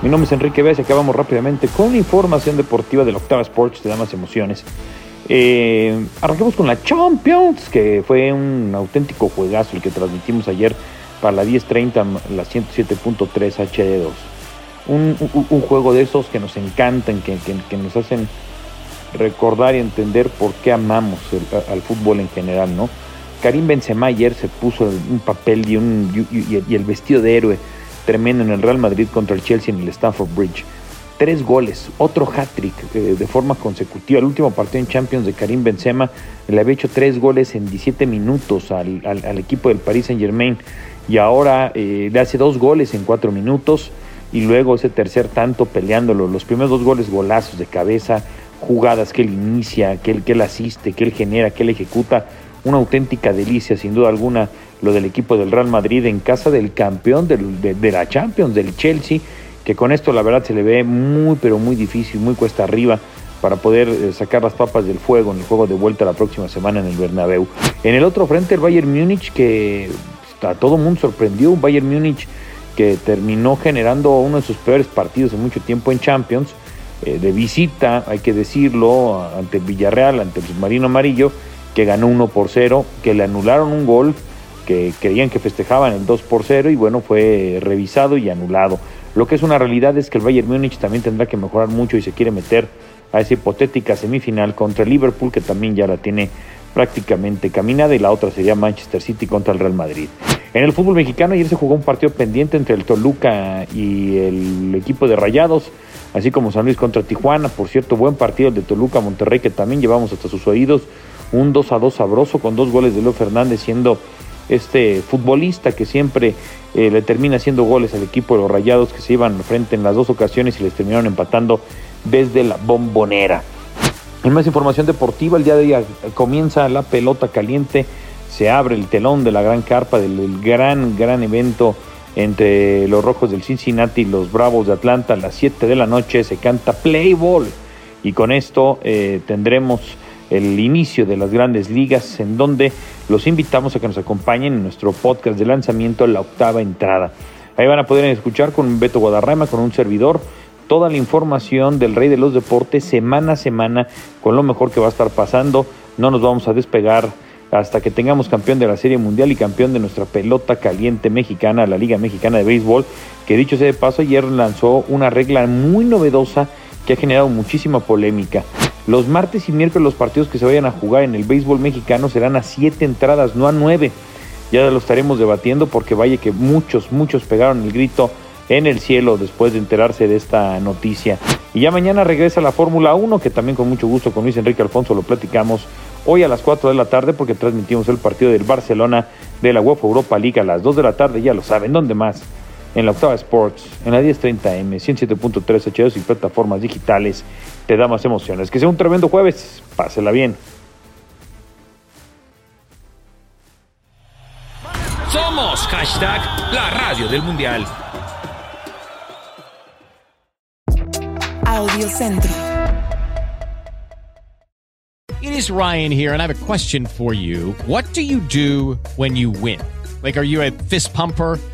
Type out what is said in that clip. Mi nombre es Enrique Vez y acabamos rápidamente con información deportiva del Octava Sports. Te da más emociones. Arrancamos con la Champions, que fue un auténtico juegazo el que transmitimos ayer para la 10:30, la 107.3 HD2. Un juego de esos que nos encantan, que nos hacen recordar y entender por qué amamos al fútbol en general, ¿no? Karim Benzema ayer se puso un papel y el vestido de héroe tremendo en el Real Madrid contra el Chelsea en el Stamford Bridge. 3 goles, otro hat-trick de forma consecutiva. El último partido en Champions de Karim Benzema le había hecho 3 goles en 17 minutos al equipo del Paris Saint-Germain. Y ahora le hace 2 goles en 4 minutos y luego ese tercer tanto peleándolo. Los primeros 2 goles, golazos de cabeza, jugadas que él inicia, que él asiste, que él genera, que él ejecuta. Una auténtica delicia, sin duda alguna, lo del equipo del Real Madrid en casa del campeón de la Champions, del Chelsea, que con esto la verdad se le ve muy, pero muy difícil, muy cuesta arriba para poder sacar las papas del fuego en el juego de vuelta la próxima semana en el Bernabéu. En el otro frente, el Bayern Múnich, que a todo mundo sorprendió, un Bayern Múnich que terminó generando uno de sus peores partidos en mucho tiempo en Champions, de visita, hay que decirlo, ante Villarreal, ante el submarino amarillo, que ganó 1-0, que le anularon un gol, que creían que festejaban el 2-0 y bueno, fue revisado y anulado. Lo que es una realidad es que el Bayern Múnich también tendrá que mejorar mucho y se quiere meter a esa hipotética semifinal contra el Liverpool, que también ya la tiene prácticamente caminada, y la otra sería Manchester City contra el Real Madrid. En el fútbol mexicano ayer se jugó un partido pendiente entre el Toluca y el equipo de Rayados, así como San Luis contra Tijuana. Por cierto, buen partido el de Toluca-Monterrey, que también llevamos hasta sus oídos, un 2-2 sabroso con 2 goles de Leo Fernández, siendo este futbolista que siempre le termina haciendo goles al equipo de los Rayados, que se iban frente en las 2 ocasiones y les terminaron empatando desde la Bombonera. En más información deportiva, el día de hoy comienza la pelota caliente, se abre el telón de la gran carpa del gran evento entre los rojos del Cincinnati y los bravos de Atlanta. A las 7 de la noche se canta Play Ball y con esto tendremos el inicio de las grandes ligas, en donde los invitamos a que nos acompañen en nuestro podcast de lanzamiento, La Octava Entrada. Ahí van a poder escuchar con Beto Guadarrama, con un servidor, toda la información del Rey de los Deportes semana a semana, con lo mejor que va a estar pasando. No nos vamos a despegar hasta que tengamos campeón de la Serie Mundial y campeón de nuestra pelota caliente mexicana, la Liga Mexicana de Béisbol, que dicho sea de paso, ayer lanzó una regla muy novedosa que ha generado muchísima polémica. Los martes y miércoles los partidos que se vayan a jugar en el béisbol mexicano serán a 7 entradas, no a 9. Ya lo estaremos debatiendo porque vaya que muchos pegaron el grito en el cielo después de enterarse de esta noticia. Y ya mañana regresa la Fórmula 1, que también con mucho gusto con Luis Enrique Alfonso lo platicamos hoy a las 4 de la tarde, porque transmitimos el partido del Barcelona de la UEFA Europa League a las 2 de la tarde, ya lo saben, ¿dónde más? En la Octava Sports, en la 10:30 AM, 107.3 HD2 y plataformas digitales. Te da más emociones. Que sea un tremendo jueves, pásela bien. Somos #la radio del mundial. Audio Centro. It is Ryan here, and I have a question for you. What do you do when you win? Like, are you a fist pumper?